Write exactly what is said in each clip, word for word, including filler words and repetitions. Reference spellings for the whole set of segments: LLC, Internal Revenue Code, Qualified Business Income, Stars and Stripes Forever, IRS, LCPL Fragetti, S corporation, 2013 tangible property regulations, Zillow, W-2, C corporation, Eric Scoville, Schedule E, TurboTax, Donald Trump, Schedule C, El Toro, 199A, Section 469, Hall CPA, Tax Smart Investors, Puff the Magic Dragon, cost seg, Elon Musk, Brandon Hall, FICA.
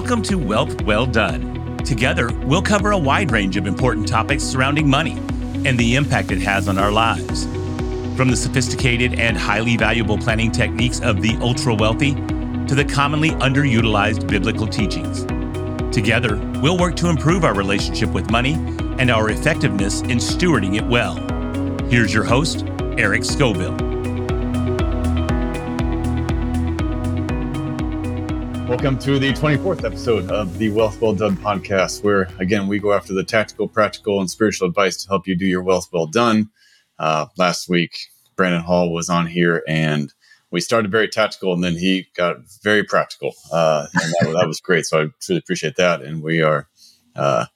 Welcome to Wealth Well Done. Together, we'll cover a wide range of important topics surrounding money and the impact it has on our lives. From the sophisticated and highly valuable planning techniques of the ultra-wealthy to the commonly underutilized biblical teachings. Together, we'll work to improve our relationship with money and our effectiveness in stewarding it well. Here's your host, Eric Scoville. Welcome to the twenty-fourth episode of the Wealth Well Done podcast, where, again, we go after the tactical, practical, and spiritual advice to help you do your wealth well done. Uh, last week, Brandon Hall was on here, and we started very tactical, and then he got very practical. Uh, and that, that was great, so I truly appreciate that, and we are uh,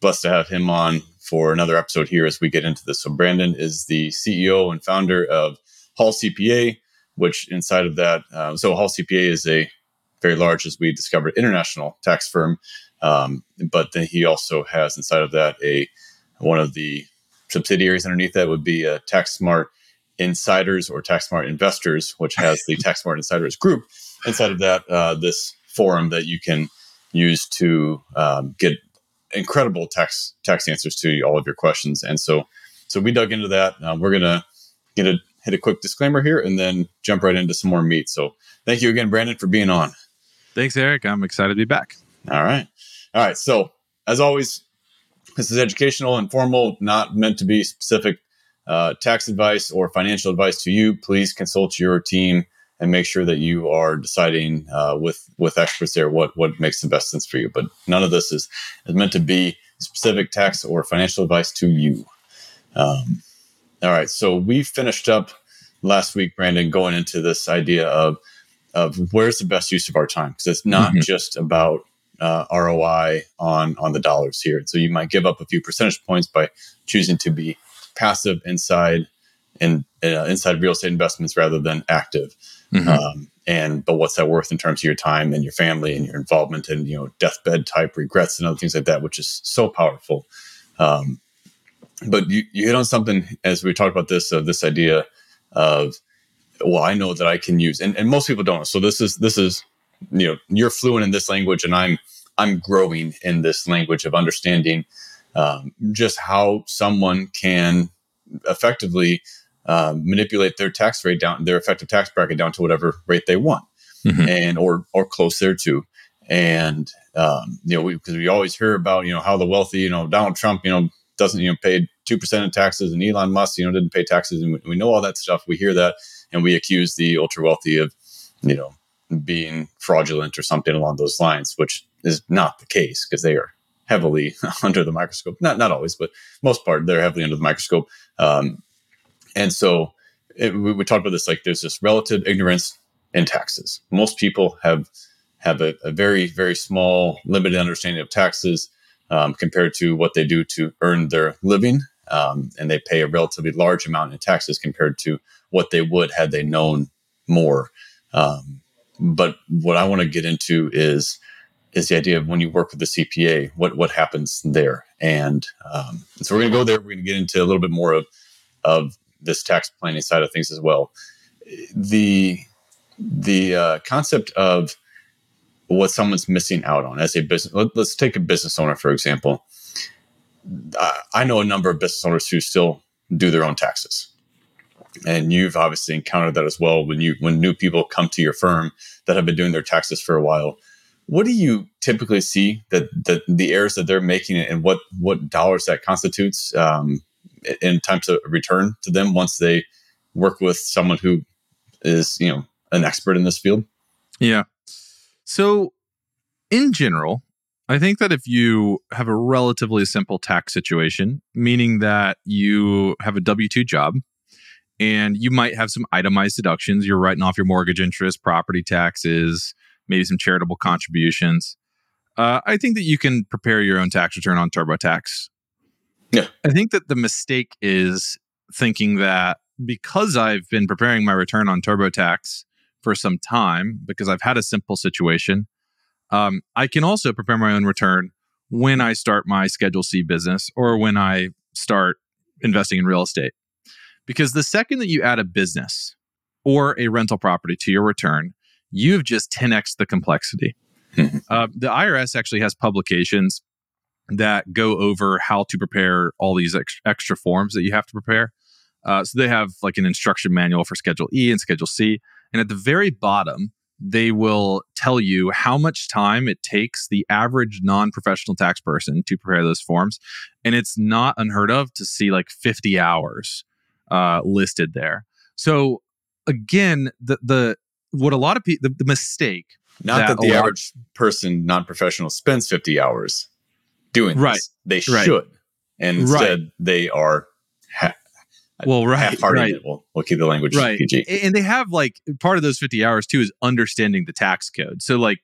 blessed to have him on for another episode here as we get into this. So Brandon is the C E O and founder of Hall C P A, which inside of that, uh, so Hall C P A is a very large, as we discovered, international tax firm. Um, but then he also has inside of that a one of the subsidiaries underneath that would be a Tax Smart Insiders or Tax Smart Investors, which has the Tax Smart Insiders group inside of that, uh, this forum that you can use to um, get incredible tax tax answers to all of your questions. And so so we dug into that. Uh, we're going to get a, hit a quick disclaimer here and then jump right into some more meat. So thank you again, Brandon, for being on. Thanks, Eric. I'm excited to be back. All right. All right. So as always, this is educational, informal, not meant to be specific uh, tax advice or financial advice to you. Please consult your team and make sure that you are deciding uh, with with experts there what, what makes the best sense for you. But none of this is, is meant to be specific tax or financial advice to you. Um, all right. So we finished up last week, Brandon, going into this idea of of where's the best use of our time, because it's not mm-hmm. just about uh, R O I on on the dollars here. So you might give up a few percentage points by choosing to be passive inside and in, uh, inside real estate investments rather than active. Mm-hmm. Um, and but what's that worth in terms of your time and your family and your involvement and, you know, deathbed type regrets and other things like that, which is so powerful. Um, but you, you hit on something as we talked about this, uh, this idea of, well, I know that I can use, and, and most people don't. So this is, this is, you know, you're fluent in this language and I'm, I'm growing in this language of understanding um, just how someone can effectively uh, manipulate their tax rate down, their effective tax bracket down to whatever rate they want mm-hmm. and, or, or close thereto. And, um, you know, we, cause we always hear about, you know, how the wealthy, you know, Donald Trump, you know, doesn't, you know, paid two percent in taxes, and Elon Musk, you know, didn't pay taxes. And we, we know all that stuff. We hear that. And we accuse the ultra wealthy of, you know, being fraudulent or something along those lines, which is not the case because they are heavily under the microscope. Not not always, but most part, they're heavily under the microscope. Um, and so it, we, we talked about this, like there's this relative ignorance in taxes. Most people have have a, a very, very small, limited understanding of taxes um, compared to what they do to earn their living. Um, and they pay a relatively large amount in taxes compared to what they would had they known more. Um, but what I want to get into is is the idea of when you work with the C P A, what what happens there. And um, so we're going to go there. We're going to get into a little bit more of of this tax planning side of things as well. The the uh, concept of what someone's missing out on as a business. Let, let's take a business owner, for example. I know a number of business owners who still do their own taxes, and you've obviously encountered that as well when you when new people come to your firm that have been doing their taxes for a while. What do you typically see that, that the errors that they're making and what what dollars that constitutes um, in times of return to them once they work with someone who is, you know, an expert in this field? Yeah. So in general, I think that if you have a relatively simple tax situation, meaning that you have a W two job and you might have some itemized deductions, you're writing off your mortgage interest, property taxes, maybe some charitable contributions. Uh, I think that you can prepare your own tax return on TurboTax. Yeah. I think that the mistake is thinking that because I've been preparing my return on TurboTax for some time, because I've had a simple situation, Um, I can also prepare my own return when I start my Schedule C business or when I start investing in real estate. Because the second that you add a business or a rental property to your return, you've just ten X'd the complexity. uh, the I R S actually has publications that go over how to prepare all these ex- extra forms that you have to prepare. Uh, so they have like an instruction manual for Schedule E and Schedule C. And at the very bottom, they will tell you how much time it takes the average non-professional tax person to prepare those forms. And it's not unheard of to see like fifty hours uh, listed there. So again, the the what a lot of people, the, the mistake. Not that, that the average of, person, non-professional, spends fifty hours doing right, this. They right, should. And instead, right. they are... Ha- Well, right, right. We'll, we'll keep the language right. P G. And they have like part of those fifty hours too is understanding the tax code. So like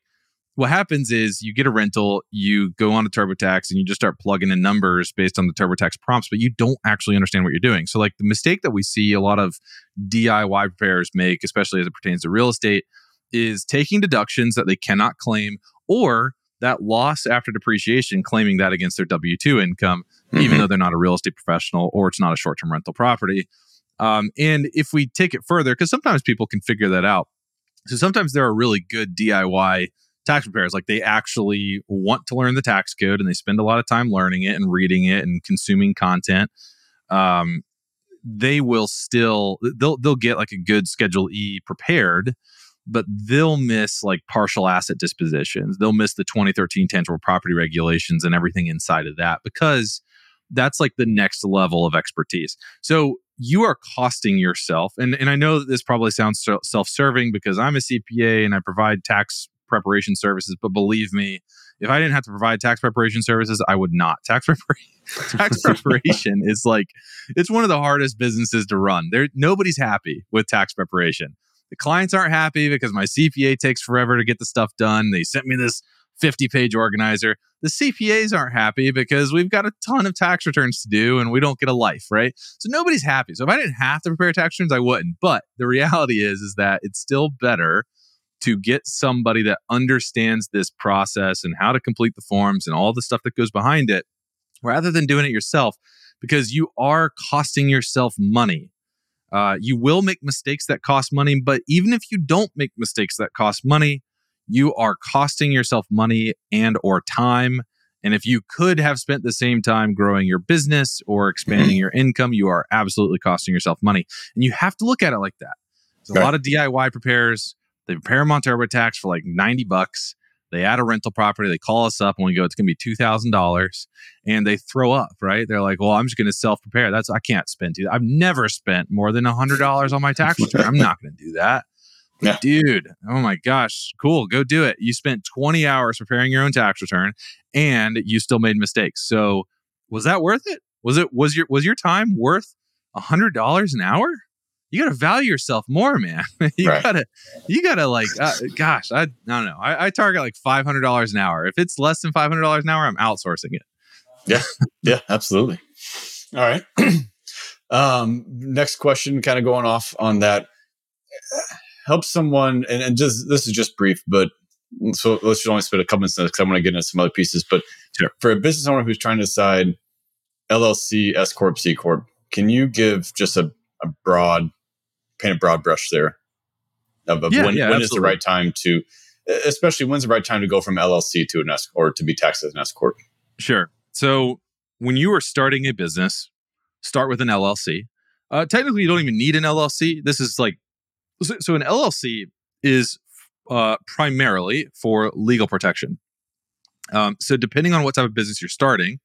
what happens is you get a rental, you go on to TurboTax and you just start plugging in numbers based on the TurboTax prompts, but you don't actually understand what you're doing. So like the mistake that we see a lot of D I Y preparers make, especially as it pertains to real estate, is taking deductions that they cannot claim or that loss after depreciation, claiming that against their W two income, mm-hmm. even though they're not a real estate professional or it's not a short-term rental property. Um, and if we take it further, because sometimes people can figure that out. So sometimes there are really good D I Y tax preparers. Like they actually want to learn the tax code and they spend a lot of time learning it and reading it and consuming content. Um, they will still, they'll they'll get like a good Schedule E prepared, but they'll miss like partial asset dispositions. They'll miss the twenty thirteen tangible property regulations and everything inside of that because that's like the next level of expertise. So you are costing yourself. And, and I know that this probably sounds so self-serving because I'm a C P A and I provide tax preparation services, but believe me, if I didn't have to provide tax preparation services, I would not. Tax, prepar- tax preparation is like, it's one of the hardest businesses to run. There, nobody's happy with tax preparation. The clients aren't happy because my C P A takes forever to get the stuff done. They sent me this fifty-page organizer. The C P As aren't happy because we've got a ton of tax returns to do and we don't get a life, right? So nobody's happy. So if I didn't have to prepare tax returns, I wouldn't. But the reality is, is that it's still better to get somebody that understands this process and how to complete the forms and all the stuff that goes behind it rather than doing it yourself, because you are costing yourself money. Uh, you will make mistakes that cost money, but even if you don't make mistakes that cost money, you are costing yourself money and or time. And if you could have spent the same time growing your business or expanding your income, you are absolutely costing yourself money. And you have to look at it like that. There's a lot of D I Y preparers. They prepare them on TurboTax for like ninety bucks. They add a rental property. They call us up and we go, it's going to be two thousand dollars. And they throw up, right? They're like, well, I'm just going to self-prepare. That's I can't spend. Two, I've never spent more than one hundred dollars on my tax return. I'm not going to do that. Yeah. Dude, oh my gosh. Cool. Go do it. You spent twenty hours preparing your own tax return and you still made mistakes. So was that worth it? Was it was your was your time worth one hundred dollars an hour? You got to value yourself more, man. you right. gotta, you gotta like, uh, gosh, I, I don't know. I, I target like five hundred dollars an hour. If it's less than five hundred dollars an hour, I'm outsourcing it. Yeah. Yeah, absolutely. All right. um, next question, kind of going off on that. Help someone, and, and just, this is just brief, but so let's just only spend a couple minutes because I want to get into some other pieces. But sure. For a business owner who's trying to decide L L C, S Corp, C Corp, can you give just a, a broad, paint a broad brush there of, of yeah, when, yeah, when is the right time to, especially when's the right time to go from L L C to an S or to be taxed as an S Corp? Sure. So when you are starting a business, start with an L L C. Uh, technically, you don't even need an L L C. This is like, so, so an L L C is uh, primarily for legal protection. Um, so depending on what type of business you're starting,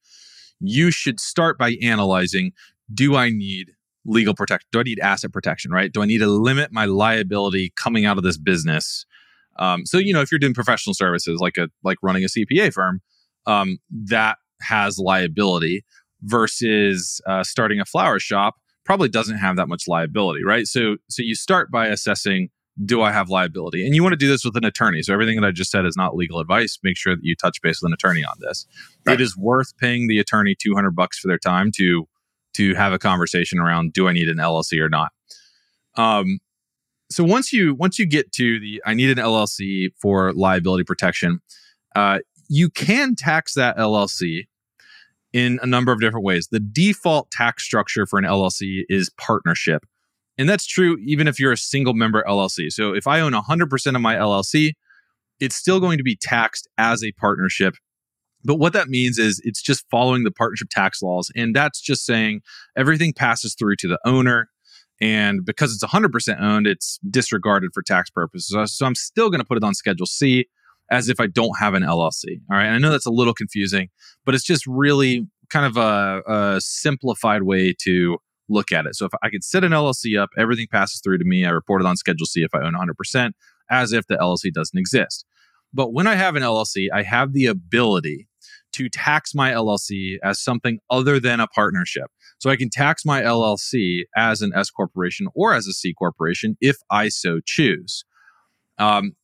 you should start by analyzing, do I need legal protection? Do I need asset protection, right? Do I need to limit my liability coming out of this business? Um, so, you know, if you're doing professional services, like a like running a C P A firm, um, that has liability versus uh, starting a flower shop probably doesn't have that much liability, right? So, so you start by assessing, do I have liability? And you want to do this with an attorney. So everything that I just said is not legal advice. Make sure that you touch base with an attorney on this. Right. It is worth paying the attorney two hundred bucks for their time to to have a conversation around, do I need an L L C or not? Um, so once you once you get to the, I need an L L C for liability protection, uh, you can tax that L L C in a number of different ways. The default tax structure for an L L C is partnership. And that's true even if you're a single member L L C. So if I own one hundred percent of my L L C, it's still going to be taxed as a partnership. But what that means is it's just following the partnership tax laws. And that's just saying everything passes through to the owner. And because it's one hundred percent owned, it's disregarded for tax purposes. So I'm still going to put it on Schedule C as if I don't have an L L C. All right. And I know that's a little confusing, but it's just really kind of a, a simplified way to look at it. So if I could set an L L C up, everything passes through to me. I report it on Schedule C if I own one hundred percent, as if the L L C doesn't exist. But when I have an L L C, I have the ability to tax my L L C as something other than a partnership. So I can tax my L L C as an S corporation or as a C corporation if I so choose. Um,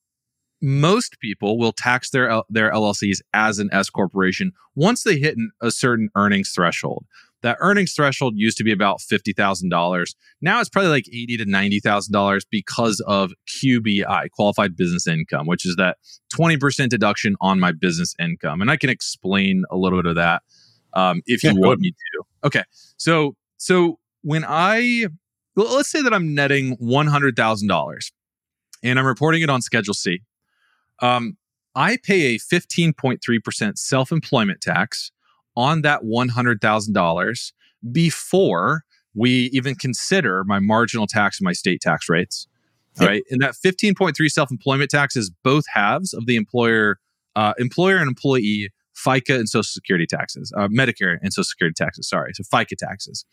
most people will tax their, their L L Cs as an S corporation once they hit an, a certain earnings threshold. That earnings threshold used to be about fifty thousand dollars. Now it's probably like eighty thousand dollars to ninety thousand dollars because of Q B I, Qualified Business Income, which is that twenty percent deduction on my business income. And I can explain a little bit of that um, if you yeah, want me to. Okay. So, so when I, well, let's say that I'm netting one hundred thousand dollars and I'm reporting it on Schedule C. Um, I pay a fifteen point three percent self-employment tax on that one hundred thousand dollars before we even consider my marginal tax and my state tax rates. All right. And that fifteen point three self-employment tax is both halves of the employer, uh, employer and employee FICA and Social Security taxes, uh, Medicare and Social Security taxes. Sorry. So FICA taxes.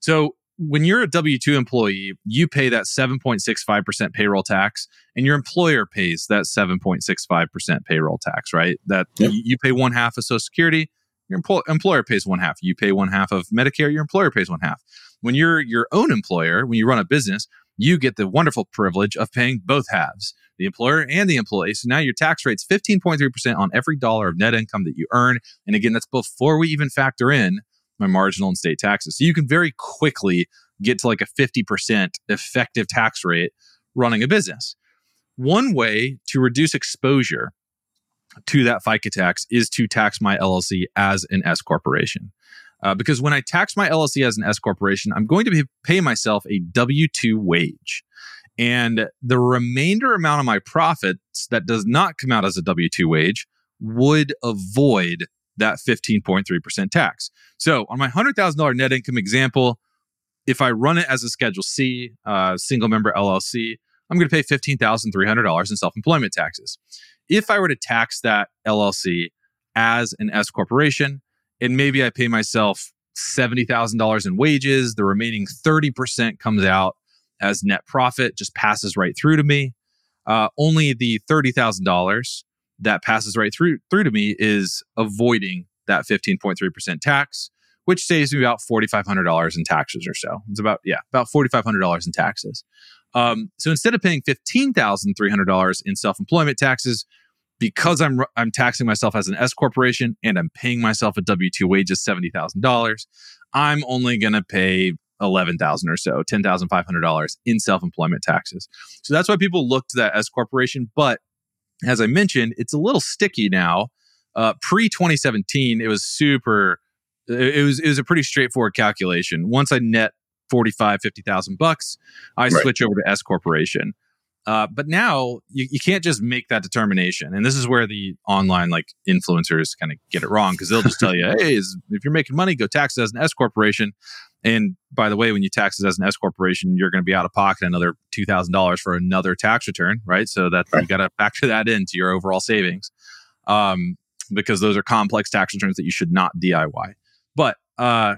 So when you're a W two employee, you pay that seven point six five percent payroll tax and your employer pays that seven point six five percent payroll tax, right? That yep. you pay one half of Social Security. Your employer pays one half. You pay one half of Medicare. Your employer pays one half. When you're your own employer, when you run a business, you get the wonderful privilege of paying both halves, the employer and the employee. So now your tax rate's fifteen point three percent on every dollar of net income that you earn. And again, that's before we even factor in my marginal and state taxes. So you can very quickly get to like a fifty percent effective tax rate running a business. One way to reduce exposure to that FICA tax is to tax my L L C as an S corporation. Uh, because when I tax my L L C as an S corporation, I'm going to be, pay myself a W two wage. And the remainder amount of my profits that does not come out as a W two wage would avoid that fifteen point three percent tax. So on my one hundred thousand dollars net income example, if I run it as a Schedule C, uh, single member L L C, I'm going to pay fifteen thousand three hundred dollars in self-employment taxes. If I were to tax that L L C as an S corporation, and maybe I pay myself seventy thousand dollars in wages, the remaining thirty percent comes out as net profit, just passes right through to me. Uh, only the thirty thousand dollars that passes right through through to me is avoiding that fifteen point three percent tax, which saves me about forty-five hundred dollars in taxes or so. It's about, yeah, about forty-five hundred dollars in taxes. Um, so instead of paying fifteen thousand three hundred dollars in self-employment taxes, because I'm I'm taxing myself as an S corporation and I'm paying myself a W two wage of seventy thousand dollars, I'm only going to pay eleven thousand dollars or so, ten thousand five hundred dollars in self-employment taxes. So that's why people look to that S corporation. But as I mentioned, it's a little sticky now. Uh, pre twenty seventeen, it was super. It was it was a pretty straightforward calculation. Once I net forty-five, fifty thousand bucks, I right. switch over to S corporation. Uh, but now you, you can't just make that determination. And this is where the online like influencers kind of get it wrong, because they'll just tell you, hey, is, if you're making money, go tax it as an S corporation. And by the way, when you tax it as an S corporation, you're going to be out of pocket another two thousand dollars for another tax return, right? So that right. you got to factor that into your overall savings, um, because those are complex tax returns that you should not D I Y. But uh,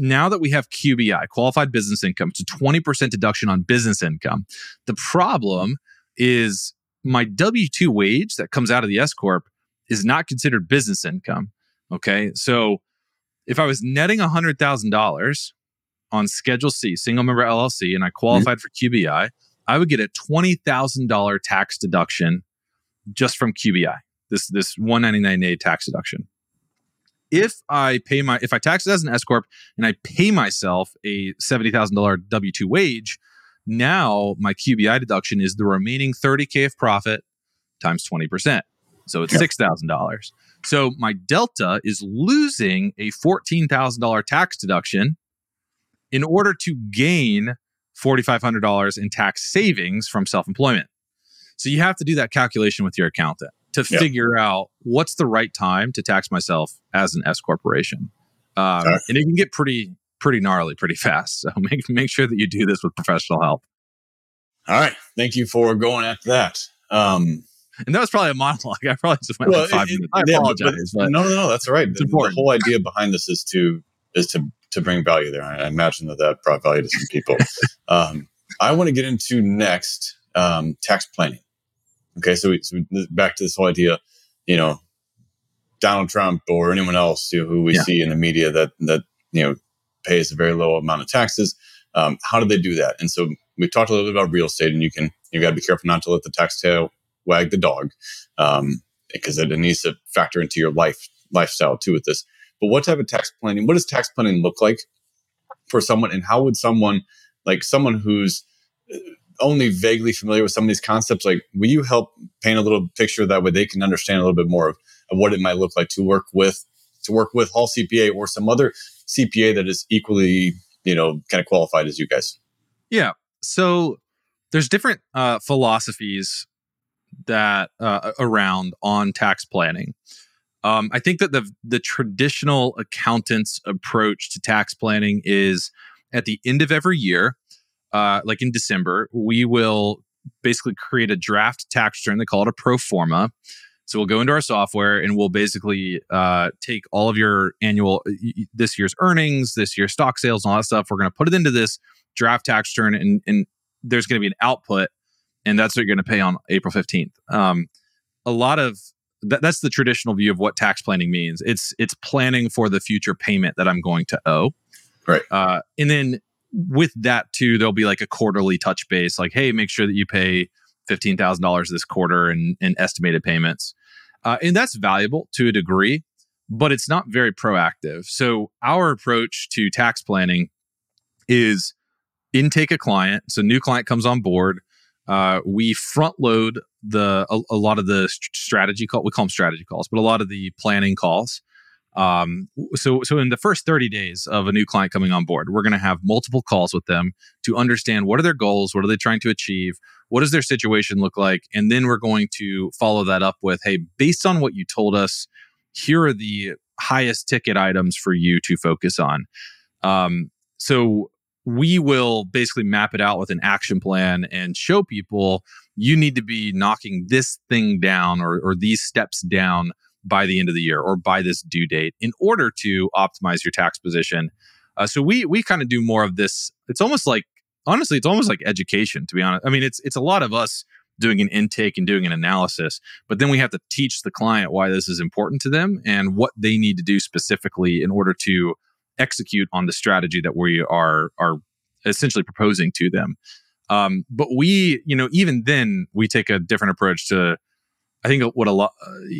now that we have Q B I, Qualified Business Income, it's a twenty percent deduction on business income. The problem is my W two wage that comes out of the S corp is not considered business income. Okay, so if I was netting one hundred thousand dollars on Schedule C, single member L L C, and I qualified mm-hmm. for Q B I, I would get a twenty thousand dollars tax deduction just from Q B I. This this one ninety-nine A tax deduction. If I pay my, if I tax it as an S corp and I pay myself a seventy thousand dollars W two wage, now my Q B I deduction is the remaining thirty thousand of profit times twenty percent. So it's six thousand dollars. So my delta is losing a fourteen thousand dollars tax deduction in order to gain forty-five hundred dollars in tax savings from self-employment. So you have to do that calculation with your accountant to yep. figure out what's the right time to tax myself as an S corporation. Um, okay. And it can get pretty pretty gnarly pretty fast. So make make sure that you do this with professional help. All right. Thank you for going after that. Um, and that was probably a monologue. I probably just went well, like five it, minutes. I yeah, apologize. But, but no, no, no. That's all right. The, the whole idea behind this is to is to to bring value there. I imagine that that brought value to some people. um, I want to get into next um, tax planning. Okay, so, we, so back to this whole idea, you know, Donald Trump or anyone else you know, who we yeah. see in the media that that you know pays a very low amount of taxes. Um, how do they do that? And so we talked a little bit about real estate, and you can you got to be careful not to let the tax tail wag the dog, um, because it needs to factor into your life lifestyle too with this. But what type of tax planning? What does tax planning look like for someone? And how would someone like someone who's only vaguely familiar with some of these concepts, like, will you help paint a little picture that way they can understand a little bit more of, of what it might look like to work with to work with Hall C P A or some other C P A that is equally, you know, kind of qualified as you guys? Yeah. So there's different uh, philosophies that uh, around on tax planning. Um, I think that the the traditional accountant's approach to tax planning is at the end of every year. Uh, like in December, we will basically create a draft tax return. They call it a pro forma. So we'll go into our software and we'll basically uh, take all of your annual, this year's earnings, this year's stock sales, and all that stuff. We're going to put it into this draft tax return, and, and there's going to be an output, and that's what you're going to pay on April fifteenth. Um, a lot of th- that's the traditional view of what tax planning means. It's it's planning for the future payment that I'm going to owe, right? Uh, and then with that too, there'll be like a quarterly touch base, like, hey, make sure that you pay fifteen thousand dollars this quarter in, in estimated payments. Uh, and that's valuable to a degree, but it's not very proactive. So our approach to tax planning is intake a client. So new client comes on board. Uh, we front load the a, a lot of the strategy call. We call them strategy calls, but a lot of the planning calls. Um, so, so in the first thirty days of a new client coming on board, we're going to have multiple calls with them to understand what are their goals, what are they trying to achieve, what does their situation look like, and then we're going to follow that up with, hey, based on what you told us, here are the highest ticket items for you to focus on. Um, so we will basically map it out with an action plan and show people you need to be knocking this thing down or, or these steps down by the end of the year or by this due date in order to optimize your tax position. Uh, so we we kind of do more of this. It's almost like, honestly, it's almost like education, to be honest. I mean, it's it's a lot of us doing an intake and doing an analysis, but then we have to teach the client why this is important to them and what they need to do specifically in order to execute on the strategy that we are are essentially proposing to them. Um, but we, you know, even then we take a different approach to, I think what a lot,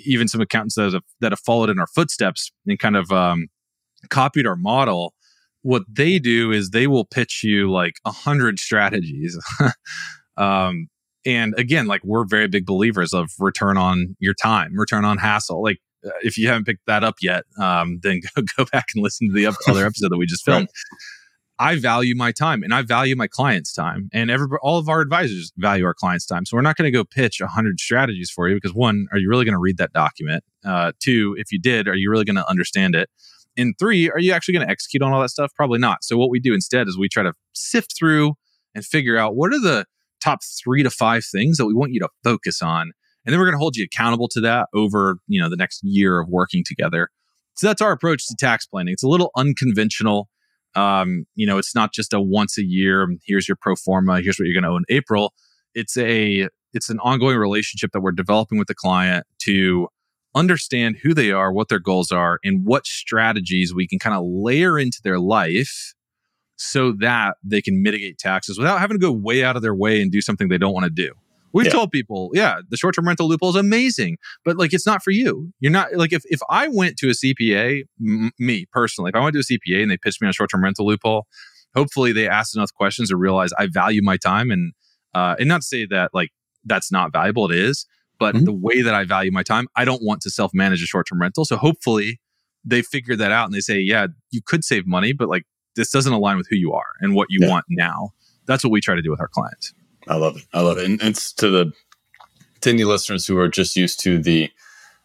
even some accountants that have, that have followed in our footsteps and kind of um, copied our model, what they do is they will pitch you like a hundred strategies. um, and again, like we're very big believers of return on your time, return on hassle. Like if you haven't picked that up yet, um, then go, go back and listen to the other episode that we just filmed. Right. I value my time and I value my clients' time, and every all of our advisors value our clients' time. So we're not going to go pitch one hundred strategies for you because one, are you really going to read that document? Uh, two, if you did, are you really going to understand it? And three, are you actually going to execute on all that stuff? Probably not. So what we do instead is we try to sift through and figure out what are the top three to five things that we want you to focus on. And then we're going to hold you accountable to that over, you know, the next year of working together. So that's our approach to tax planning. It's a little unconventional. Um, you know, it's not just a once a year, here's your pro forma, here's what you're going to owe in April. It's a, it's an ongoing relationship that we're developing with the client to understand who they are, what their goals are, and what strategies we can kind of layer into their life so that they can mitigate taxes without having to go way out of their way and do something they don't want to do. We've yeah. told people, yeah, the short-term rental loophole is amazing, but like, it's not for you. You're not like, if, if I went to a C P A, m- me personally, if I went to a C P A and they pitched me on a short-term rental loophole, hopefully they asked enough questions to realize I value my time. And, uh, and not to say that like, that's not valuable. It is, but mm-hmm. the way that I value my time, I don't want to self-manage a short-term rental. So hopefully they figure that out and they say, yeah, you could save money, but like, this doesn't align with who you are and what you yeah. want now. That's what we try to do with our clients. I love it. I love it. And it's to the to any listeners who are just used to the,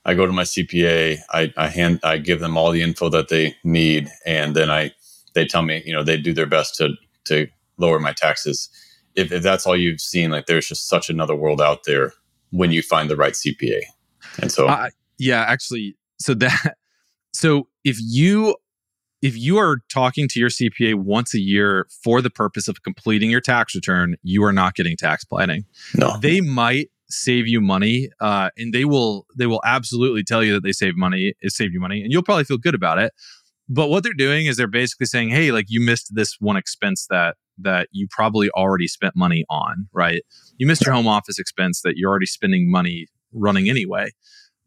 I go to my C P A, I, I hand, I give them all the info that they need, and then I, they tell me, you know, they do their best to to lower my taxes. If, if that's all you've seen, like there's just such another world out there when you find the right C P A. And so, uh, yeah, actually, so that, so if you if you are talking to your C P A once a year for the purpose of completing your tax return, you are not getting tax planning. No, they might save you money, uh, and they will they will absolutely tell you that they save money, it saved you money, and you'll probably feel good about it. But what they're doing is they're basically saying, hey, like you missed this one expense that that you probably already spent money on, right? You missed your home office expense that you're already spending money running anyway.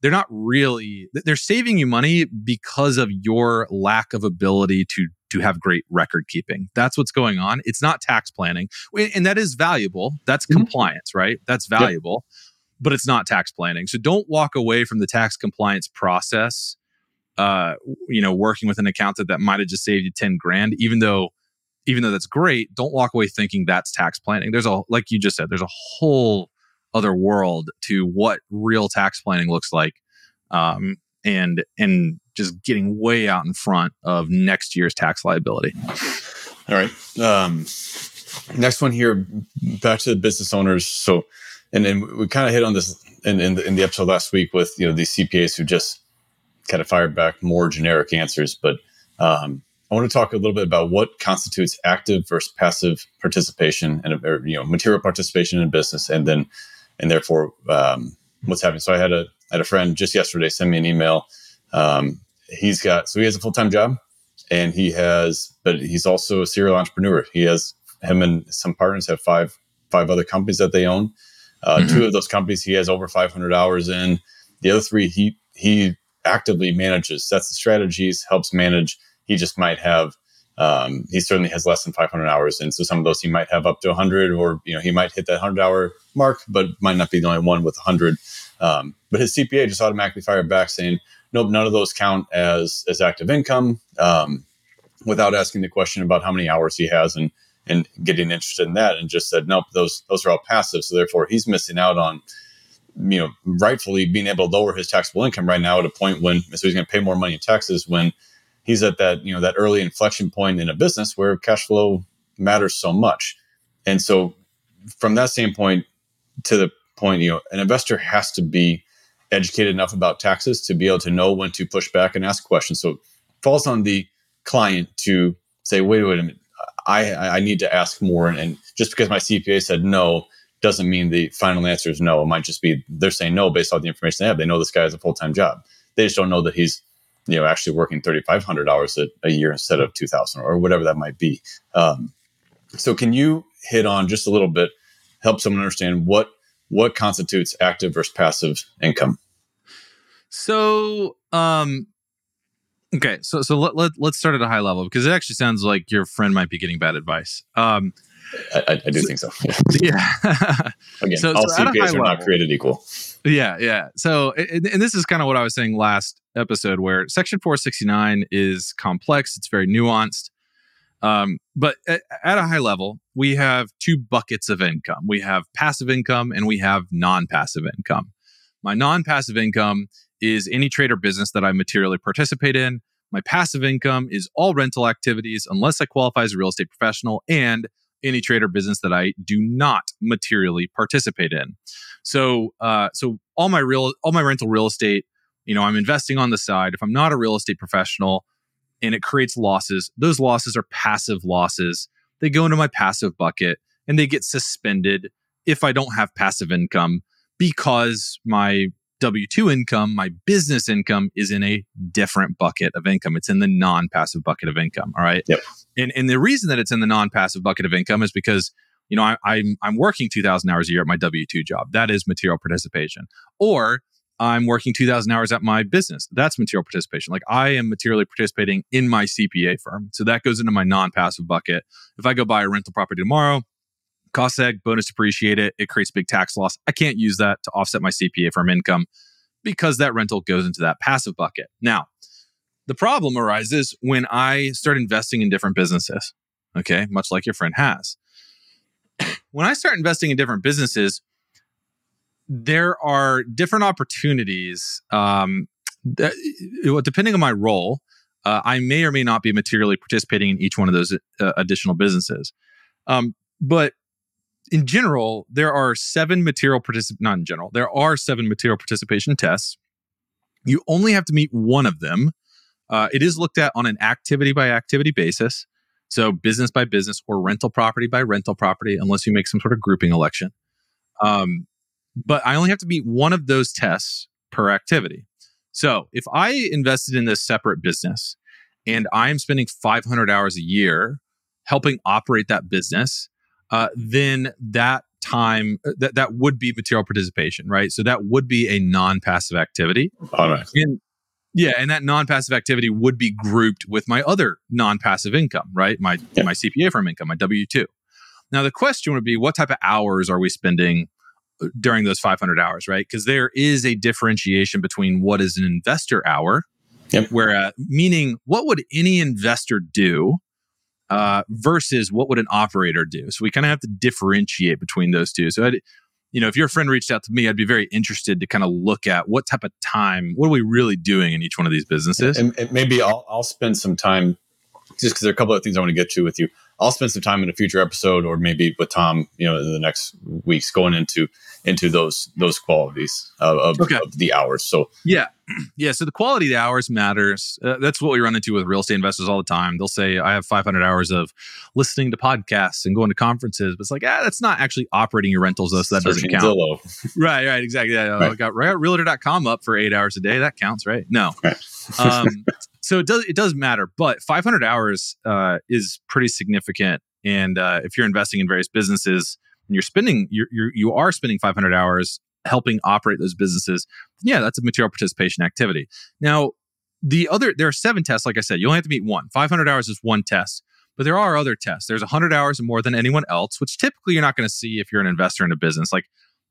They're not really, they're saving you money because of your lack of ability to to have great record keeping. That's what's going on. It's not tax planning. And that is valuable. That's mm-hmm. compliance, right? That's valuable, yep. But it's not tax planning. So don't walk away from the tax compliance process, uh, you know, working with an accountant that might've just saved you ten grand, even though, even though that's great, don't walk away thinking that's tax planning. There's a, like you just said, there's a whole other world to what real tax planning looks like, um, and and just getting way out in front of next year's tax liability. All right, um, next one here. Back to the business owners. So, and then we kind of hit on this in, in in the episode last week with you know these C P As who just kind of fired back more generic answers. But um, I want to talk a little bit about what constitutes active versus passive participation and or, you know material participation in business, and then. And therefore, um, what's happening? So I had a had a friend just yesterday send me an email. Um, he's got so he has a full time job, and he has, but he's also a serial entrepreneur. He has him and some partners have five five other companies that they own. Uh, mm-hmm. Two of those companies he has over five hundred hours in. The other three he he actively manages, sets the strategies, helps manage. He just might have. Um, he certainly has less than five hundred hours. And so some of those he might have up to one hundred, or, you know, he might hit that one hundred hour mark, but might not be the only one with one hundred. Um, but his C P A just automatically fired back saying, nope, none of those count as as active income, um, without asking the question about how many hours he has and and getting interested in that, and just said, nope, those those are all passive. So therefore, he's missing out on, you know, rightfully being able to lower his taxable income right now at a point when, so he's going to pay more money in taxes when he's at that, you know, that early inflection point in a business where cash flow matters so much. And so from that standpoint to the point, you know, an investor has to be educated enough about taxes to be able to know when to push back and ask questions. So it falls on the client to say, wait, wait a minute, I, I need to ask more. And, and just because my C P A said no doesn't mean the final answer is no. It might just be they're saying no based on the information they have. They know this guy has a full-time job. They just don't know that he's you know, actually working thirty-five hundred hours a, a year instead of two thousand or whatever that might be. Um, so can you hit on just a little bit, help someone understand what, what constitutes active versus passive income? So, um, okay. So, so let, let, let's start at a high level because it actually sounds like your friend might be getting bad advice. Um, I, I, I do so, think so. Yeah. yeah. Again, so, all so C P As are not created equal. Yeah, yeah. So, and, and this is kind of what I was saying last episode, where Section four sixty-nine is complex. It's very nuanced. Um, but at, at a high level, we have two buckets of income. We have passive income and we have non-passive income. My non-passive income is any trade or business that I materially participate in. My passive income is all rental activities, unless I qualify as a real estate professional, and any trade or business that I do not materially participate in. So, uh, so all my real, all my rental real estate, you know, I'm investing on the side. If I'm not a real estate professional and it creates losses, those losses are passive losses. They go into my passive bucket and they get suspended if I don't have passive income because my W two income, my business income, is in a different bucket of income. It's in the non-passive bucket of income. All right. Yep. And and the reason that it's in the non-passive bucket of income is because, you know, I, I'm I'm working two thousand hours a year at my W two job. That is material participation. Or I'm working two thousand hours at my business. That's material participation. Like I am materially participating in my C P A firm. So that goes into my non-passive bucket. If I go buy a rental property tomorrow, cost seg, bonus depreciate it, it creates big tax loss. I can't use that to offset my C P A firm income because that rental goes into that passive bucket. Now, the problem arises when I start investing in different businesses, okay? Much like your friend has. When I start investing in different businesses, there are different opportunities. Um, that, depending on my role, uh, I may or may not be materially participating in each one of those uh, additional businesses. Um, but in general, there are seven material particip- not in general, there are seven material participation tests. You only have to meet one of them. Uh, it is looked at on an activity by activity basis. So business by business or rental property by rental property, unless you make some sort of grouping election. Um, but I only have to meet one of those tests per activity. So if I invested in this separate business and I'm spending five hundred hours a year helping operate that business, uh, then that time, that, that would be material participation, right? So that would be a non-passive activity. All right. And, yeah, and that non-passive activity would be grouped with my other non-passive income, right? My yeah. my C P A firm income, my W two. Now, the question would be, what type of hours are we spending during those five hundred hours, right? Because there is a differentiation between what is an investor hour, yep. where, uh, meaning what would any investor do uh, versus what would an operator do? So we kind of have to differentiate between those two. So I'd, You know, if your friend reached out to me, I'd be very interested to kind of look at what type of time, what are we really doing in each one of these businesses? And, and maybe I'll, I'll spend some time, just because there are a couple of things I want to get to with you. I'll spend some time in a future episode, or maybe with Tom, you know, in the next weeks, going into into those those qualities of, of, okay. of the hours. So yeah, yeah. So the quality of the hours matters. Uh, that's what we run into with real estate investors all the time. They'll say, "I have five hundred hours of listening to podcasts and going to conferences," but it's like, ah, that's not actually operating your rentals, though, so that Searching doesn't count. Zillow. right, right, exactly. Yeah, right. I got, got realtor dot com up for eight hours a day. That counts, right? No. Right. um, So it does it does matter, but five hundred hours uh, is pretty significant. And uh, if you're investing in various businesses and you're spending, you're, you're, you are spending five hundred hours helping operate those businesses, yeah, that's a material participation activity. Now, the other there are seven tests, like I said. You only have to meet one. five hundred hours is one test, but there are other tests. There's one hundred hours more than anyone else, which typically you're not going to see if you're an investor in a business. Like,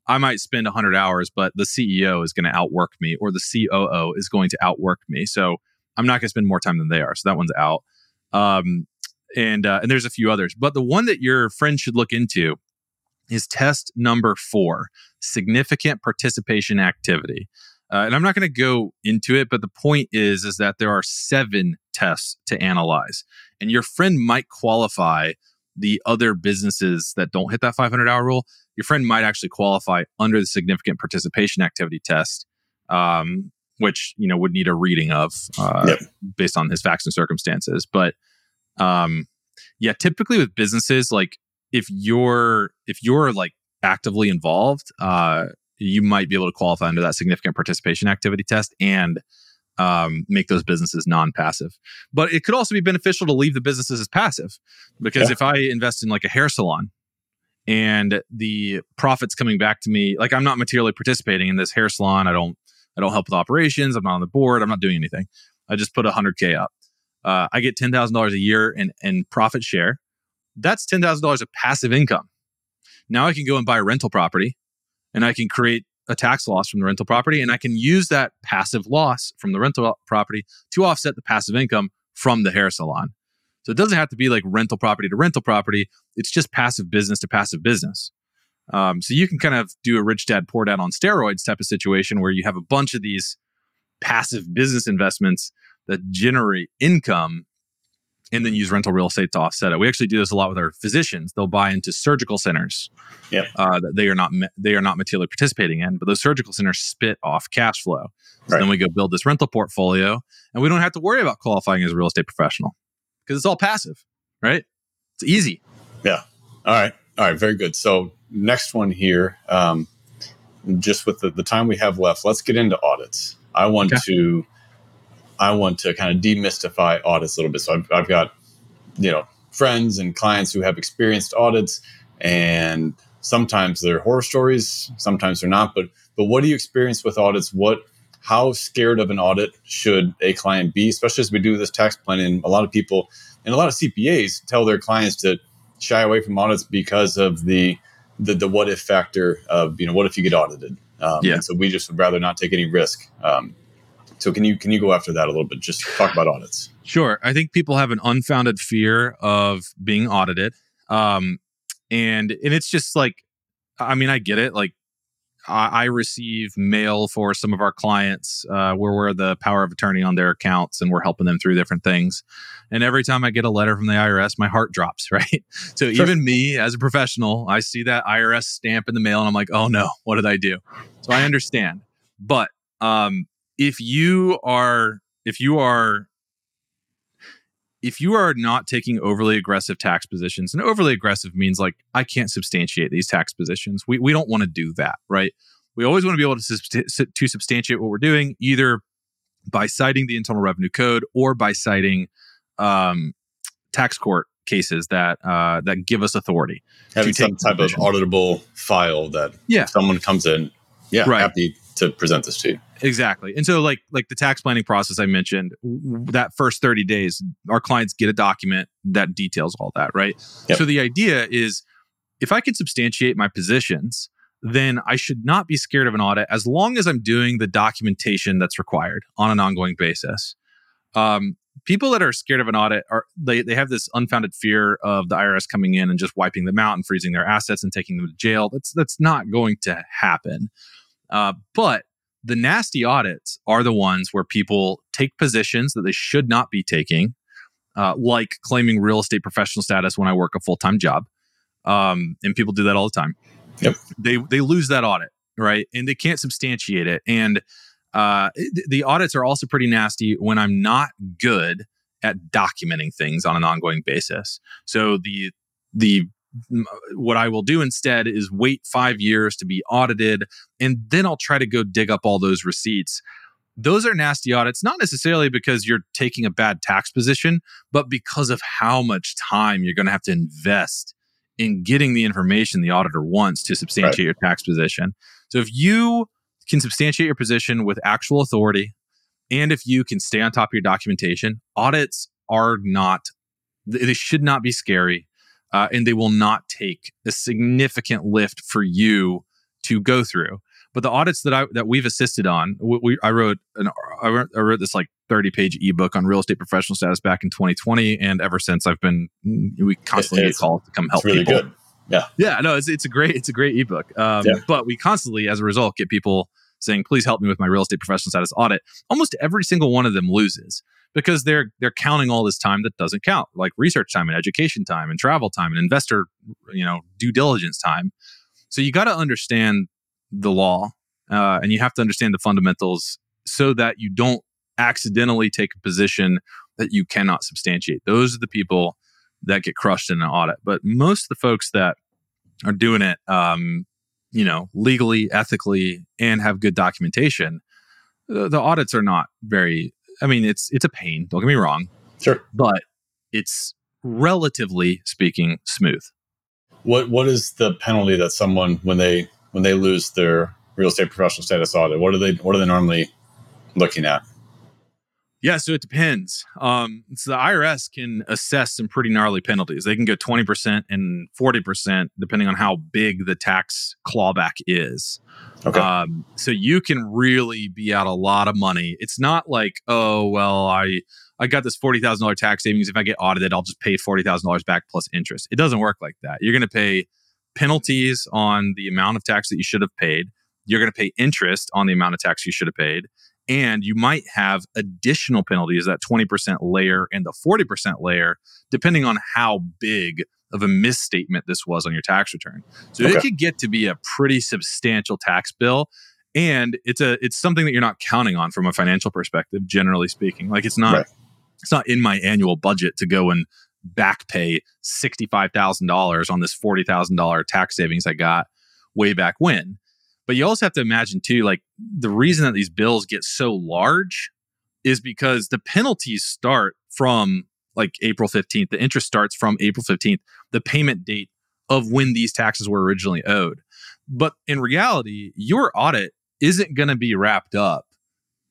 I might spend one hundred hours, but the C E O is going to outwork me, or the C O O is going to outwork me. So I'm not going to spend more time than they are. So that one's out. Um, and uh, and there's a few others. But the one that your friend should look into is test number four, significant participation activity. Uh, and I'm not going to go into it, but the point is, is that there are seven tests to analyze. And your friend might qualify the other businesses that don't hit that five hundred hour rule. Your friend might actually qualify under the significant participation activity test. Um, which, you know, would need a reading of uh, yep. based on his facts and circumstances. But um, yeah, typically with businesses, like if you're, if you're like actively involved, uh, you might be able to qualify under that significant participation activity test and um, make those businesses non-passive. But it could also be beneficial to leave the businesses as passive, because yeah. if I invest in like a hair salon and the profits coming back to me, like I'm not materially participating in this hair salon. I don't, I don't help with operations. I'm not on the board. I'm not doing anything. I just put one hundred K up. Uh, I get ten thousand dollars a year in, in profit share. That's ten thousand dollars of passive income. Now I can go and buy a rental property, and I can create a tax loss from the rental property, and I can use that passive loss from the rental property to offset the passive income from the hair salon. So it doesn't have to be like rental property to rental property. It's just passive business to passive business. Um, so you can kind of do a rich dad, poor dad on steroids type of situation where you have a bunch of these passive business investments that generate income and then use rental real estate to offset it. We actually do this a lot with our physicians. They'll buy into surgical centers yep. uh, that they are not they are not materially participating in, but those surgical centers spit off cash flow. So right. then we go build this rental portfolio, and we don't have to worry about qualifying as a real estate professional because it's all passive, right? It's easy. Yeah. All right. All right. Very good. So next one here, um, just with the, the time we have left, let's get into audits. I want okay. to, I want to kind of demystify audits a little bit. So I've, I've got, you know, friends and clients who have experienced audits, and sometimes they're horror stories, sometimes they're not. But but what do you experience with audits? What, how scared of an audit should a client be? Especially as we do this tax planning, a lot of people and a lot of C P As tell their clients to shy away from audits because of the the, the what if factor of, you know, what if you get audited? Um, yeah. And so we just would rather not take any risk. Um, so can you can you go after that a little bit? Just talk about audits. Sure. I think people have an unfounded fear of being audited. Um, and and it's just like, I mean, I get it. Like, I, I receive mail for some of our clients uh, where we're the power of attorney on their accounts and we're helping them through different things. And every time I get a letter from the I R S, my heart drops, right? So sure. Even me as a professional, I see that I R S stamp in the mail and I'm like, oh no, what did I do? So I understand. But um, if you are, if you are, If you are not taking overly aggressive tax positions, and overly aggressive means like, I can't substantiate these tax positions. We we don't want to do that, right? We always want to be able to, subst- to substantiate what we're doing, either by citing the Internal Revenue Code or by citing um, tax court cases that uh, that give us authority. Having some type of auditable file that yeah. if someone comes in, yeah, right. happy to present this to you. Exactly. And so like like the tax planning process I mentioned, that first thirty days, our clients get a document that details all that, right? Yep. So the idea is, if I can substantiate my positions, then I should not be scared of an audit as long as I'm doing the documentation that's required on an ongoing basis. Um, people that are scared of an audit, are they, they have this unfounded fear of the I R S coming in and just wiping them out and freezing their assets and taking them to jail. That's, that's not going to happen. Uh, but the nasty audits are the ones where people take positions that they should not be taking, uh, like claiming real estate professional status when I work a full-time job. Um, and people do that all the time. Yep. They they lose that audit, right? And they can't substantiate it. And uh, th- the audits are also pretty nasty when I'm not good at documenting things on an ongoing basis. So the the... what I will do instead is wait five years to be audited, and then I'll try to go dig up all those receipts. Those are nasty audits, not necessarily because you're taking a bad tax position, but because of how much time you're going to have to invest in getting the information the auditor wants to substantiate right. your tax position. So if you can substantiate your position with actual authority, and if you can stay on top of your documentation, audits are not, they should not be scary. Uh, and they will not take a significant lift for you to go through. But the audits that I that we've assisted on, we, we, I wrote an I wrote, I wrote this like thirty page ebook on real estate professional status back in twenty twenty, and ever since I've been we constantly get calls to come help people. It's really good. Yeah, yeah, no, it's it's a great it's a great ebook. Um, yeah. But we constantly, as a result, get people saying, "Please help me with my real estate professional status audit." Almost every single one of them loses. Because they're they're counting all this time that doesn't count, like research time and education time and travel time and investor, you know, due diligence time. So you got to understand the law, uh, and you have to understand the fundamentals so that you don't accidentally take a position that you cannot substantiate. Those are the people that get crushed in an audit. But most of the folks that are doing it, um, you know, legally, ethically, and have good documentation, the, the audits are not very. I mean, it's it's a pain, don't get me wrong. Sure. But it's relatively speaking smooth. What what is the penalty that someone when they when they lose their real estate professional status audit? What are they what are they normally looking at? Yeah, so it depends. Um, so the I R S can assess some pretty gnarly penalties. They can go twenty percent and forty percent depending on how big the tax clawback is. Okay. Um, so you can really be out a lot of money. It's not like, oh, well, I I got this forty thousand dollars tax savings. If I get audited, I'll just pay forty thousand dollars back plus interest. It doesn't work like that. You're going to pay penalties on the amount of tax that you should have paid. You're going to pay interest on the amount of tax you should have paid. And you might have additional penalties, that twenty percent layer and the forty percent layer, depending on how big of a misstatement this was on your tax return. So okay. It could get to be a pretty substantial tax bill. And it's a it's something that you're not counting on from a financial perspective, generally speaking. Like it's not right. It's not in my annual budget to go and back pay sixty-five thousand dollars on this forty thousand dollars tax savings I got way back when. But you also have to imagine too, like the reason that these bills get so large is because the penalties start from like April fifteenth. The interest starts from April fifteenth, the payment date of when these taxes were originally owed. But in reality, your audit isn't going to be wrapped up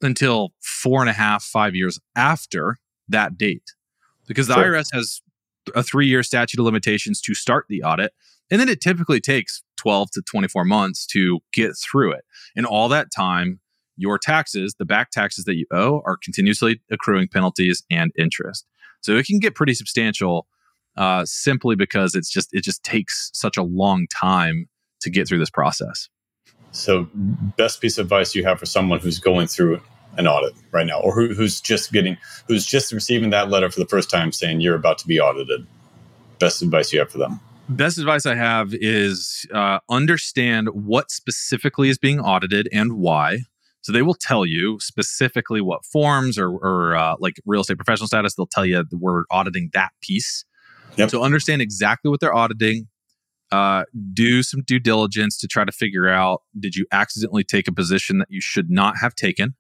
until four and a half, five years after that date. Because the sure. I R S has a three-year statute of limitations to start the audit. And then it typically takes twelve to twenty-four months to get through it. And all that time, your taxes, the back taxes that you owe, are continuously accruing penalties and interest. So it can get pretty substantial uh, simply because it's just it just takes such a long time to get through this process. So best piece of advice you have for someone who's going through an audit right now, or who, who's just getting, who's just receiving that letter for the first time saying you're about to be audited. Best advice you have for them. Best advice I have is uh, understand what specifically is being audited and why. So they will tell you specifically what forms or, or uh, like real estate professional status. They'll tell you we're auditing that piece. Yep. So understand exactly what they're auditing. Uh, do some due diligence to try to figure out, did you accidentally take a position that you should not have taken?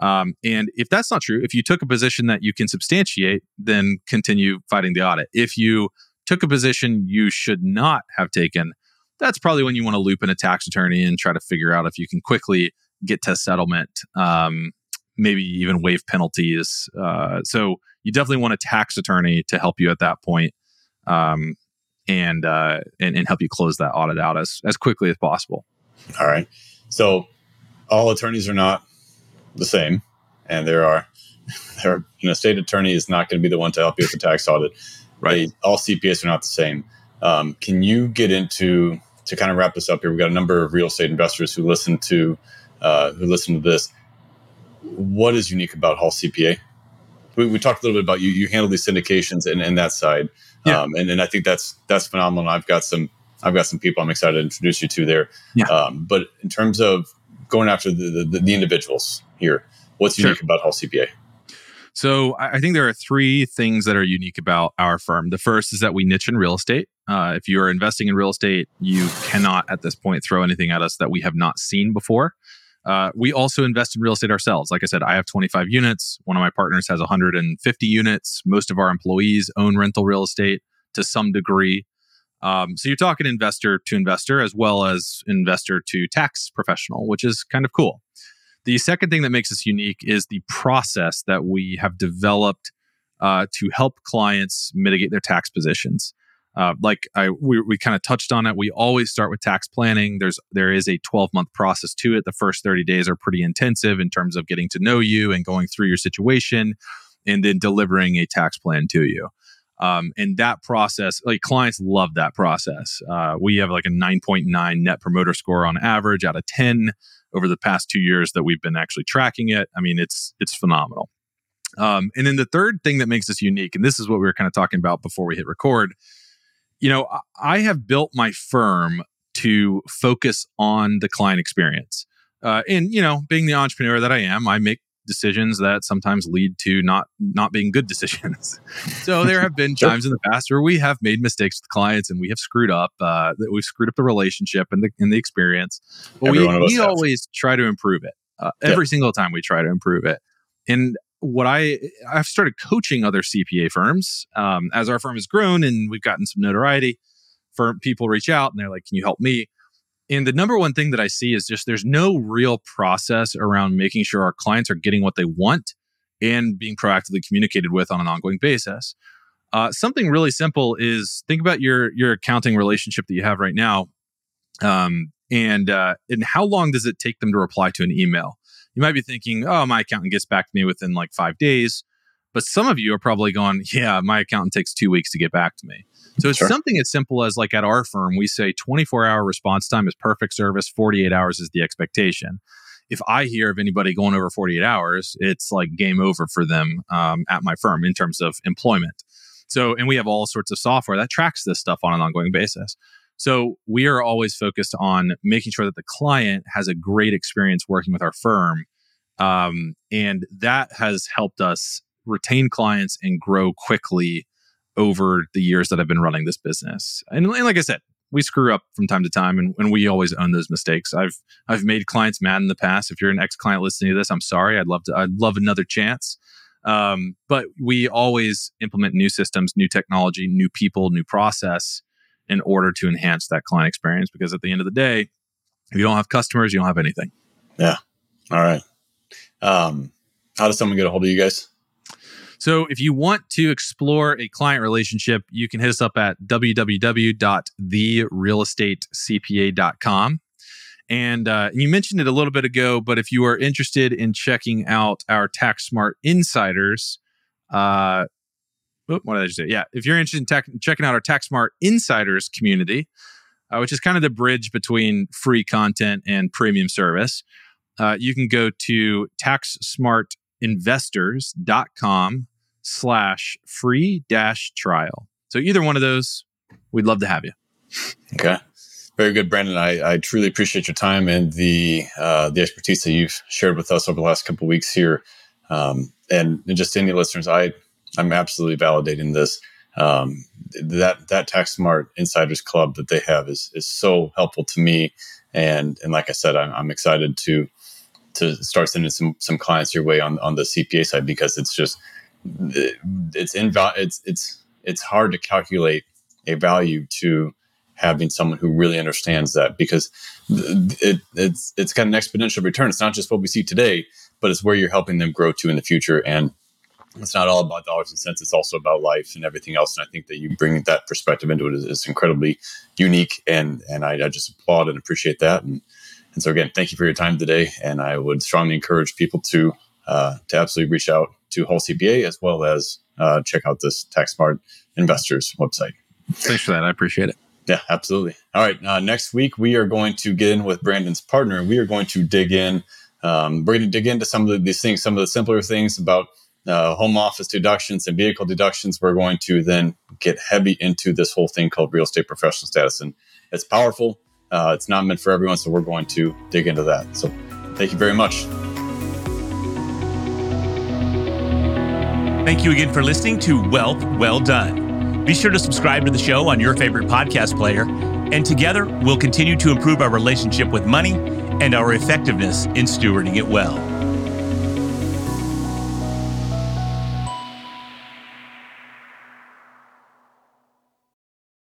Um, and if that's not true, if you took a position that you can substantiate, then continue fighting the audit. If you took a position you should not have taken, that's probably when you want to loop in a tax attorney and try to figure out if you can quickly get to settlement, um, maybe even waive penalties. Uh, so you definitely want a tax attorney to help you at that point, um, and, uh, and and help you close that audit out as, as quickly as possible. All right. So all attorneys are not the same, and there are, there are, an estate attorney is not going to be the one to help you with the tax audit. Right. They, all C P As are not the same. Um, can you get into, to kind of wrap this up here, we've got a number of real estate investors who listen to uh, who listen to this. What is unique about Hall C P A? We, we talked a little bit about you. You handle these syndications and, and that side, yeah. um, and and I think that's that's phenomenal. I've got some I've got some people I'm excited to introduce you to there. Yeah. Um, but in terms of going after the the, the individuals here, what's unique sure. about Hall C P A? So I think there are three things that are unique about our firm. The first is that we niche in real estate. Uh, if you are investing in real estate, you cannot at this point throw anything at us that we have not seen before. Uh, we also invest in real estate ourselves. Like I said, I have twenty-five units. One of my partners has one hundred fifty units. Most of our employees own rental real estate to some degree. Um, so you're talking investor to investor as well as investor to tax professional, which is kind of cool. The second thing that makes us unique is the process that we have developed uh, to help clients mitigate their tax positions. Uh, like I, we, we kind of touched on it, we always start with tax planning. There's there is a twelve-month process to it. The first thirty days are pretty intensive in terms of getting to know you and going through your situation, and then delivering a tax plan to you. Um, and that process, like clients love that process. Uh, we have like a nine point nine net promoter score on average out of ten over the past two years that we've been actually tracking it. I mean, it's it's phenomenal. Um, and then the third thing that makes us unique, and this is what we were kind of talking about before we hit record, you know, I have built my firm to focus on the client experience. Uh, and, you know, being the entrepreneur that I am, I make decisions that sometimes lead to not not being good decisions. So there have been times in the past where we have made mistakes with clients and we have screwed up, uh, that we've screwed up the relationship and the and the experience. But we, we always try to improve it. Uh, yep. Every single time we try to improve it. And what I I've started coaching other C P A firms um, as our firm has grown and we've gotten some notoriety. Firm people reach out and they're like, "Can you help me?" And the number one thing that I see is just there's no real process around making sure our clients are getting what they want and being proactively communicated with on an ongoing basis. Uh, something really simple is think about your your accounting relationship that you have right now, um, and uh, and how long does it take them to reply to an email? You might be thinking, "Oh, my accountant gets back to me within like five days," but some of you are probably going, "Yeah, my accountant takes two weeks to get back to me." So it's sure. something as simple as, like at our firm, we say twenty-four hour response time is perfect service, forty-eight hours is the expectation. If I hear of anybody going over forty-eight hours, it's like game over for them um, at my firm in terms of employment. So, and we have all sorts of software that tracks this stuff on an ongoing basis. So we are always focused on making sure that the client has a great experience working with our firm. Um, and that has helped us retain clients and grow quickly over the years that I've been running this business. And, and like I said, we screw up from time to time, and, and we always own those mistakes. I've I've made clients mad in the past. If you're an ex-client listening to this, I'm sorry. I'd love to. I'd love another chance. Um, but we always implement new systems, new technology, new people, new process in order to enhance that client experience. Because at the end of the day, if you don't have customers, you don't have anything. Yeah. All right. Um, how does someone get a hold of you guys? So if you want to explore a client relationship, you can hit us up at w w w dot the real estate c p a dot com. And uh, you mentioned it a little bit ago, but if you are interested in checking out our Tax Smart Insiders, uh, what did I just say? Yeah, if you're interested in tech, checking out our Tax Smart Insiders community, uh, which is kind of the bridge between free content and premium service. Uh, you can go to tax smart investors dot com slash free dash trial. So either one of those, we'd love to have you. Okay. Very good, Brandon. I, I truly appreciate your time and the uh, the expertise that you've shared with us over the last couple of weeks here. Um, and, and just any listeners, I, I'm absolutely validating this. Um, that that Tax Smart Insiders Club that they have is is so helpful to me. And and like I said, I'm, I'm excited to to start sending some some clients your way on, on the C P A side, because it's just it, it's inv- it's it's it's hard to calculate a value to having someone who really understands that, because it, it's it's got an exponential return. It's not just what we see today, but it's where you're helping them grow to in the future. And it's not all about dollars and cents. It's also about life and everything else. And I think that you bring that perspective into it is, is incredibly unique. And and I, I just applaud and appreciate that. And and so again, thank you for your time today. And I would strongly encourage people to uh, to absolutely reach out to Hall C P A, as well as uh, check out this Tax Smart Investors website. Thanks for that. I appreciate it. Yeah, absolutely. All right. Uh, next week, we are going to get in with Brandon's partner. We are going to dig in. Um, we're going to dig into some of the, these things, some of the simpler things about uh, home office deductions and vehicle deductions. We're going to then get heavy into this whole thing called real estate professional status. And it's powerful. Uh, it's not meant for everyone. So we're going to dig into that. So thank you very much. Thank you again for listening to Wealth Well Done. Be sure to subscribe to the show on your favorite podcast player, and together we'll continue to improve our relationship with money and our effectiveness in stewarding it well.